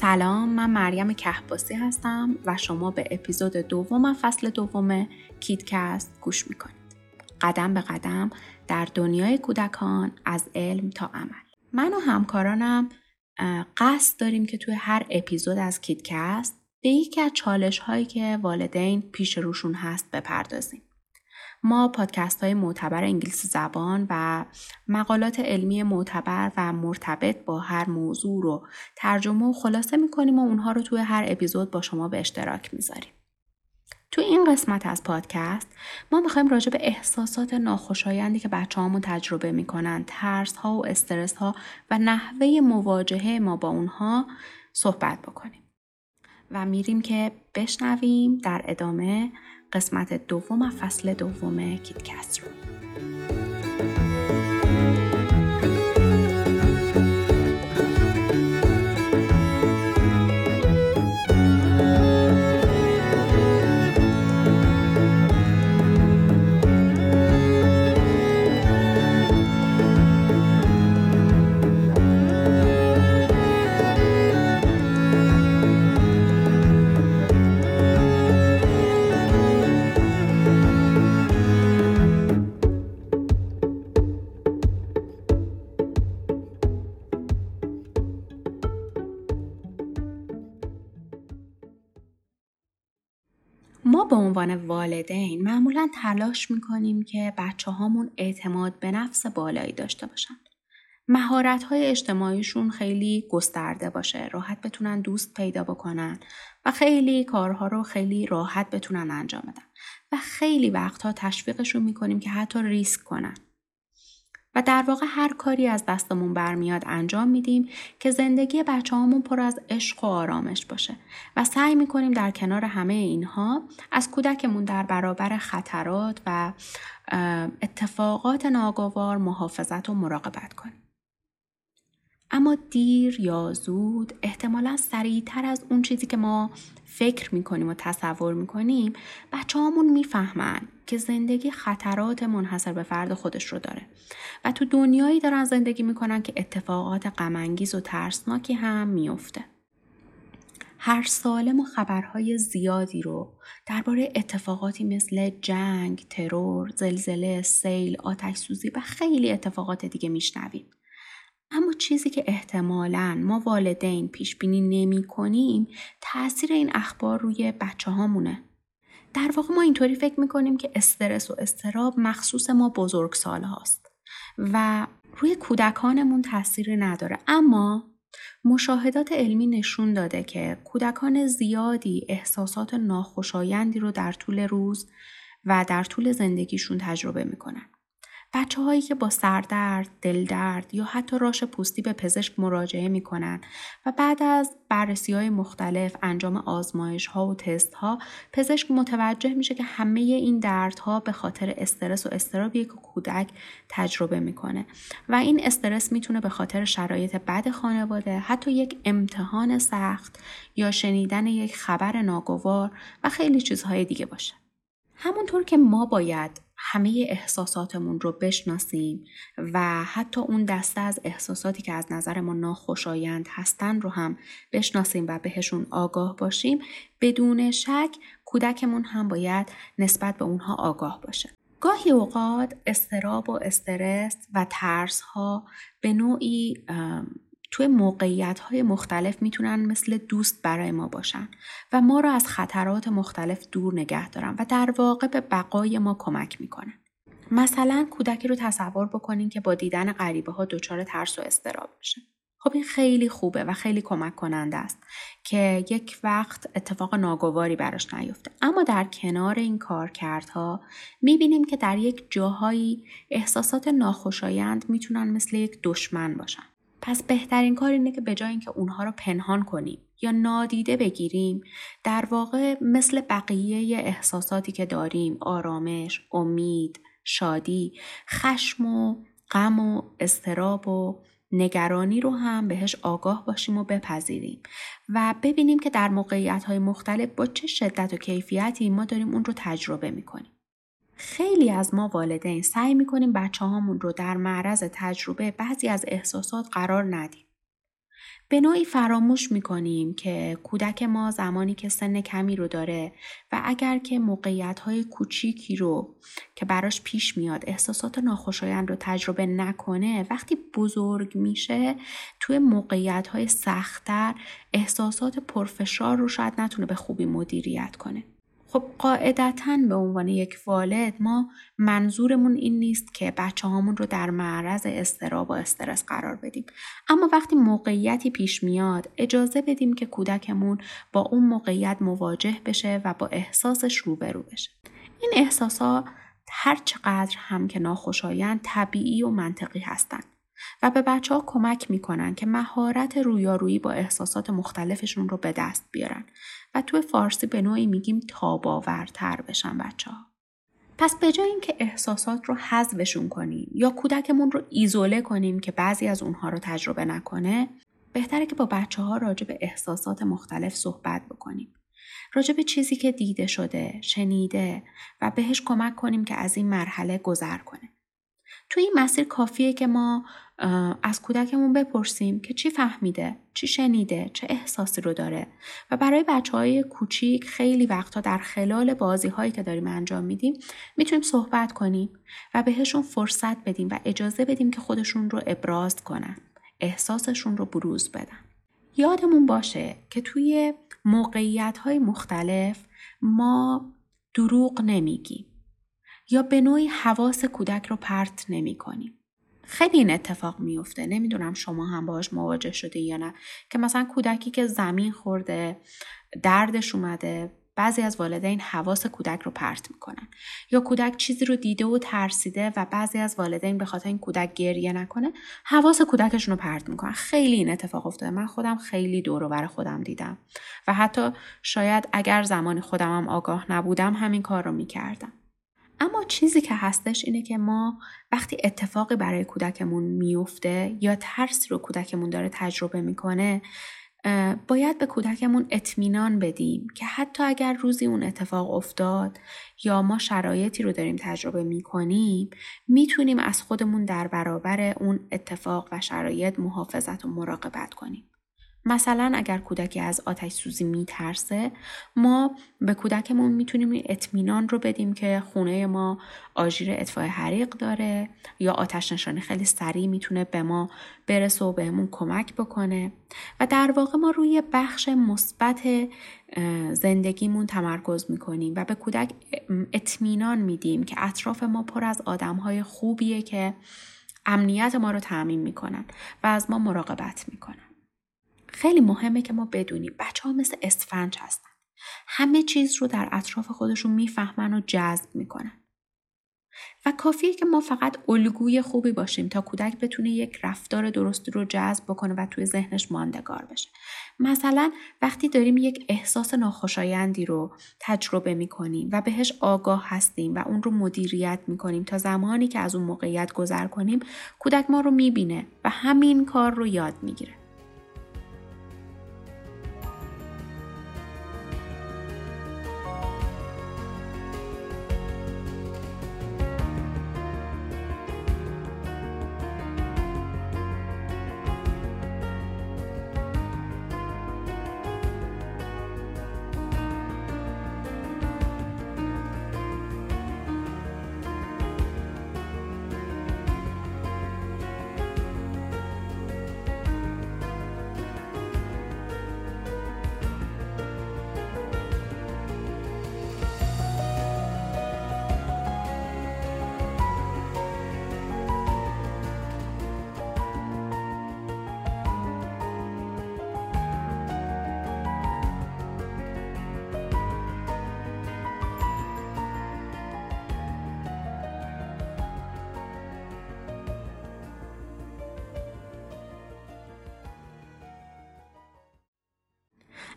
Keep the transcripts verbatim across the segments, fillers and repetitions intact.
سلام، من مریم کهباسی هستم و شما به اپیزود دوم فصل دوم کیدکست گوش میکنید. قدم به قدم در دنیای کودکان از علم تا عمل. من و همکارانم قصد داریم که توی هر اپیزود از کیدکست به یکی از چالش هایی که والدین پیش روشون هست بپردازیم. ما پادکست های معتبر انگلیسی زبان و مقالات علمی معتبر و مرتبط با هر موضوع رو ترجمه و خلاصه میکنیم و اونها رو توی هر اپیزود با شما به اشتراک میذاریم. توی این قسمت از پادکست ما میخوایم راجع به احساسات ناخوشایندی که بچه‌هامون تجربه میکنن، ترس ها و استرس ها و نحوه مواجهه ما با اونها صحبت بکنیم و میریم که بشنویم در ادامه قسمت دوم فصل دوم کیدکست رو. ما به عنوان والدین معمولاً تلاش میکنیم که بچه هامون اعتماد به نفس بالایی داشته باشن. مهارت‌های اجتماعیشون خیلی گسترده باشه، راحت بتونن دوست پیدا بکنن و خیلی کارها رو خیلی راحت بتونن انجام بدن و خیلی وقتها تشویقشون میکنیم که حتی ریسک کنن. و در واقع هر کاری از دستمون برمیاد انجام میدیم که زندگی بچه‌هامون پر از عشق و آرامش باشه و سعی میکنیم در کنار همه اینها از کودکمون در برابر خطرات و اتفاقات ناگوار محافظت و مراقبت کنیم. اما دیر یا زود، احتمالاً سریعتر از اون چیزی که ما فکر میکنیم و تصور میکنیم، بچه‌هامون میفهمن که زندگی خطرات منحصر به فرد خودش رو داره و تو دنیایی دارن زندگی میکنن که اتفاقات غم‌انگیز و ترسناکی هم میفته. هر ساله ما خبرهای زیادی رو درباره اتفاقاتی مثل جنگ، ترور، زلزله، سیل، آتش‌سوزی و خیلی اتفاقات دیگه میشنویم. اما چیزی که احتمالاً ما والدین پیش بینی نمی کنیم تأثیر این اخبار روی بچه هامونه. در واقع ما اینطوری فکر می کنیم که استرس و اضطراب مخصوص ما بزرگ سال هاست و روی کودکانمون تأثیری نداره. اما مشاهدات علمی نشون داده که کودکان زیادی احساسات ناخوشایندی رو در طول روز و در طول زندگیشون تجربه می کنن. بچه هایی که با سردرد، دلدرد یا حتی راش پوستی به پزشک مراجعه می کنن و بعد از بررسی های مختلف، انجام آزمایش ها و تست ها، پزشک متوجه میشه که همه این دردها به خاطر استرس و اضطرابی که کودک تجربه میکنه و این استرس میتونه به خاطر شرایط بد خانواده، حتی یک امتحان سخت یا شنیدن یک خبر ناگوار و خیلی چیزهای دیگه باشه. همونطور که ما باید همه احساساتمون رو بشناسیم و حتی اون دسته از احساساتی که از نظر ما ناخوشایند هستن رو هم بشناسیم و بهشون آگاه باشیم، بدون شک کودکمون هم باید نسبت به اونها آگاه باشه. گاهی اوقات اضطراب و استرس و ترس ها به نوعی توی موقعیت‌های مختلف میتونن مثل دوست برای ما باشن و ما رو از خطرات مختلف دور نگه دارن و در واقع به بقای ما کمک میکنن. مثلا کودکی رو تصور بکنین که با دیدن غریبه ها دچار ترس و اضطراب میشه. خب این خیلی خوبه و خیلی کمک کننده است که یک وقت اتفاق ناگواری براش نیفته. اما در کنار این کارکردها میبینیم که در یک جاهایی احساسات ناخوشایند میتونن مثل یک دشمن باشن. پس بهترین کار اینه که به جای اینکه اونها رو پنهان کنیم یا نادیده بگیریم، در واقع مثل بقیه احساساتی که داریم، آرامش، امید، شادی، خشم و غم و اضطراب و نگرانی رو هم بهش آگاه باشیم و بپذیریم و ببینیم که در موقعیت‌های مختلف با چه شدت و کیفیتی ما داریم اون رو تجربه می‌کنیم. خیلی از ما والدین سعی میکنیم بچه هامون رو در معرض تجربه بعضی از احساسات قرار ندیم. به نوعی فراموش میکنیم که کودک ما زمانی که سن کمی رو داره و اگر که موقعیت‌های کوچیکی رو که براش پیش میاد احساسات ناخوشایند رو تجربه نکنه، وقتی بزرگ میشه توی موقعیت‌های سخت‌تر احساسات پرفشار رو شاید نتونه به خوبی مدیریت کنه. خب قاعدتاً به عنوان یک والد ما منظورمون این نیست که بچه هامون رو در معرض اضطراب و استرس قرار بدیم. اما وقتی موقعیتی پیش میاد اجازه بدیم که کودکمون با اون موقعیت مواجه بشه و با احساسش روبرو بشه. این احساسا هر چقدر هم که ناخوشایند طبیعی و منطقی هستن و به بچه ها کمک میکنن که مهارت رویارویی با احساسات مختلفشون رو به دست بیارن و توی فارسی به نوعی میگیم تاباورتر بشن بچه ها. پس به جای این که احساسات رو حذفشون کنیم یا کودکمون رو ایزوله کنیم که بعضی از اونها رو تجربه نکنه، بهتره که با بچه ها راجع به احساسات مختلف صحبت بکنیم. راجع به چیزی که دیده شده، شنیده و بهش کمک کنیم که از این مرحله گذر کنه. توی این مسیر کافیه که ما از کودکمون بپرسیم که چی فهمیده، چی شنیده، چه احساسی رو داره و برای بچه‌های کوچیک خیلی وقتا در خلال بازی‌هایی که داریم انجام میدیم میتونیم صحبت کنیم و بهشون فرصت بدیم و اجازه بدیم که خودشون رو ابراز کنن، احساسشون رو بروز بدن. یادمون باشه که توی موقعیت‌های مختلف ما دروغ نمیگیم یا به نوعی حواس کودک رو پرت نمی کنیم. خیلی این اتفاق می افته. نمیدونم شما هم باهاش مواجه شده یا نه، که مثلا کودکی که زمین خورده، دردش اومده، بعضی از والدین حواس کودک رو پرت می کنن. یا کودک چیزی رو دیده و ترسیده و بعضی از والدین به خاطر این کودک گریه نکنه، حواس کودکشون رو پرت می کنن. خیلی این اتفاق افتاده. من خودم خیلی دور و بر خودم دیدم و حتی شاید اگر زمان خودم هم آگاه نبودم همین کار رو می کردم. اما چیزی که هستش اینه که ما وقتی اتفاقی برای کودکمون میفته یا ترسی رو کودکمون داره تجربه میکنه، باید به کودکمون اطمینان بدیم که حتی اگر روزی اون اتفاق افتاد یا ما شرایطی رو داریم تجربه میکنیم، میتونیم از خودمون در برابر اون اتفاق و شرایط محافظت و مراقبت کنیم. مثلا اگر کودکی از آتش سوزی میترسه، ما به کودکمون میتونیم اطمینان رو بدیم که خونه ما آژیر اطفای حریق داره یا آتش نشانی خیلی سریع میتونه به ما برسه و بهمون کمک بکنه و در واقع ما روی بخش مثبت زندگیمون تمرکز میکنیم و به کودک اطمینان میدیم که اطراف ما پر از آدمهای خوبیه که امنیت ما رو تضمین میکنن و از ما مراقبت میکنن. خیلی مهمه که ما بدونیم بچه‌ها مثل اسفنج هستن. همه چیز رو در اطراف خودشون میفهمن و جذب میکنن. و کافیه که ما فقط الگوی خوبی باشیم تا کودک بتونه یک رفتار درستی رو جذب بکنه و توی ذهنش ماندگار بشه. مثلا وقتی داریم یک احساس ناخوشایندی رو تجربه میکنیم و بهش آگاه هستیم و اون رو مدیریت میکنیم تا زمانی که از اون موقعیت گذر کنیم، کودک ما رو میبینه و همین کار رو یاد میگیره.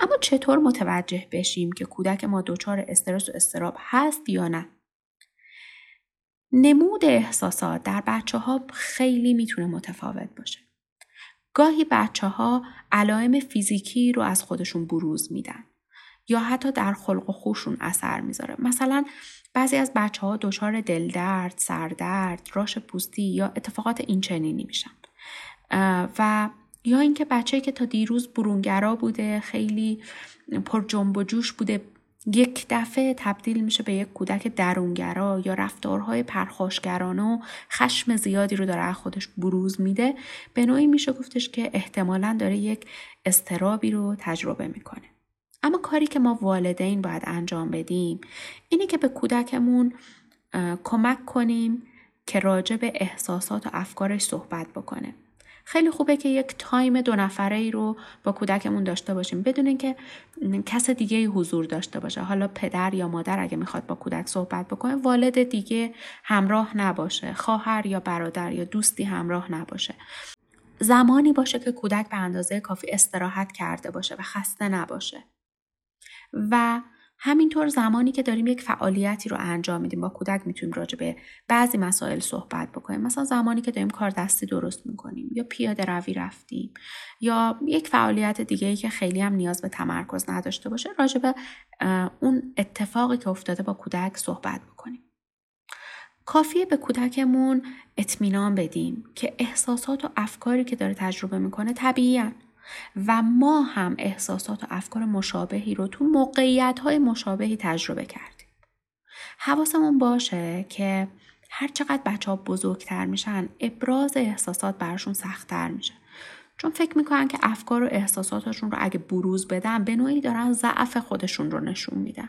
اما چطور متوجه بشیم که کودک ما دچار استرس و اضطراب هست یا نه؟ نمود احساسات در بچه ها خیلی میتونه متفاوت باشه. گاهی بچه ها علائم فیزیکی رو از خودشون بروز میدن یا حتی در خلق و خوشون اثر میذاره. مثلا بعضی از بچه ها دچار دلدرد، سردرد، راش پوستی یا اتفاقات این چنینی میشن و یا اینکه بچه‌ای که تا دیروز برونگرا بوده، خیلی پر جنب و جوش بوده، یک دفعه تبدیل میشه به یک کودک درونگرا یا رفتارهای پرخاشگرانه و خشم زیادی رو داره خودش بروز میده. به نوعی میشه گفتش که احتمالاً داره یک اضطرابی رو تجربه میکنه. اما کاری که ما والدین باید انجام بدیم اینه که به کودکمون کمک کنیم که راجع به احساسات و افکارش صحبت بکنه. خیلی خوبه که یک تایم دو نفره ای رو با کودکمون داشته باشیم بدون اینکه کس دیگه ای حضور داشته باشه. حالا پدر یا مادر اگه میخواد با کودک صحبت بکنه، والد دیگه همراه نباشه، خواهر یا برادر یا دوستی همراه نباشه. زمانی باشه که کودک به اندازه کافی استراحت کرده باشه و خسته نباشه. و همینطور زمانی که داریم یک فعالیتی رو انجام میدیم با کودک، میتونیم راجع به بعضی مسائل صحبت بکنیم. مثلا زمانی که داریم کار دستی درست میکنیم یا پیاده روی رفتیم یا یک فعالیت دیگه‌ای که خیلی هم نیاز به تمرکز نداشته باشه، راجع به اون اتفاقی که افتاده با کودک صحبت بکنیم. کافیه به کودکمون اطمینان بدیم که احساسات و افکاری که داره تجربه میکنه طبیعیه و ما هم احساسات و افکار مشابهی رو تو موقعیت‌های مشابهی تجربه کردیم. حواسمون باشه که هر چقدر بچه‌ها بزرگتر میشن، ابراز احساسات براشون سخت‌تر میشه، چون فکر میکنن که افکار و احساساتشون رو اگه بروز بدن، به نوعی دارن ضعف خودشون رو نشون میدن.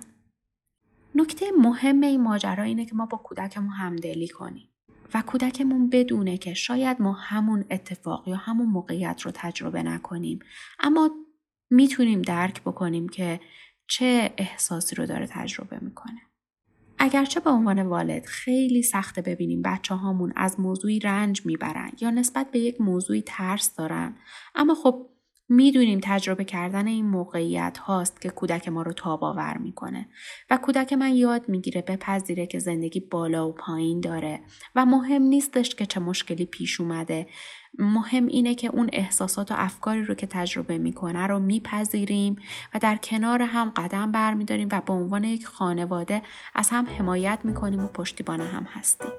نکته مهم این ماجرا اینه که ما با کودکمون همدلی کنیم و کودکمون بدونه که شاید ما همون اتفاق یا همون موقعیت رو تجربه نکنیم، اما میتونیم درک بکنیم که چه احساسی رو داره تجربه میکنه. اگرچه به عنوان والد خیلی سخته ببینیم بچه هامون از موضوعی رنج میبرن یا نسبت به یک موضوعی ترس دارن، اما خب میدونیم تجربه کردن این موقعیت هاست که کودک ما رو تاب آور میکنه و کودک من یاد میگیره بپذیره که زندگی بالا و پایین داره و مهم نیستش که چه مشکلی پیش اومده. مهم اینه که اون احساسات و افکاری رو که تجربه میکنه رو میپذیریم و در کنار هم قدم برمیداریم و به عنوان یک خانواده از هم حمایت میکنیم و پشتیبان هم هستیم.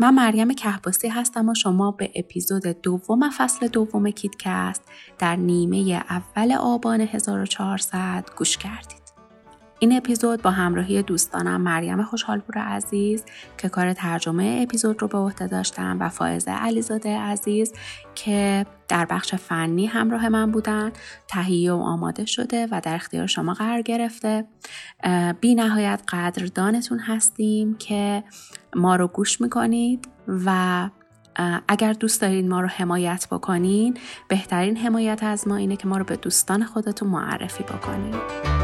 من مریم کهباسی هستم و شما به اپیزود دوم فصل دوم کیدکست در نیمه اول آبان هزار و چهارصد گوش کردید. این اپیزود با همراهی دوستانم مریم خوشحال‌پور عزیز که کار ترجمه اپیزود رو به عهده داشتن و فائزه علیزاده عزیز که در بخش فنی همراه من بودن، تهیه و آماده شده و در اختیار شما قرار گرفته. بی نهایت قدردانتون هستیم که ما رو گوش میکنید و اگر دوست دارین ما رو حمایت بکنین، بهترین حمایت از ما اینه که ما رو به دوستان خودتون معرفی بکنین.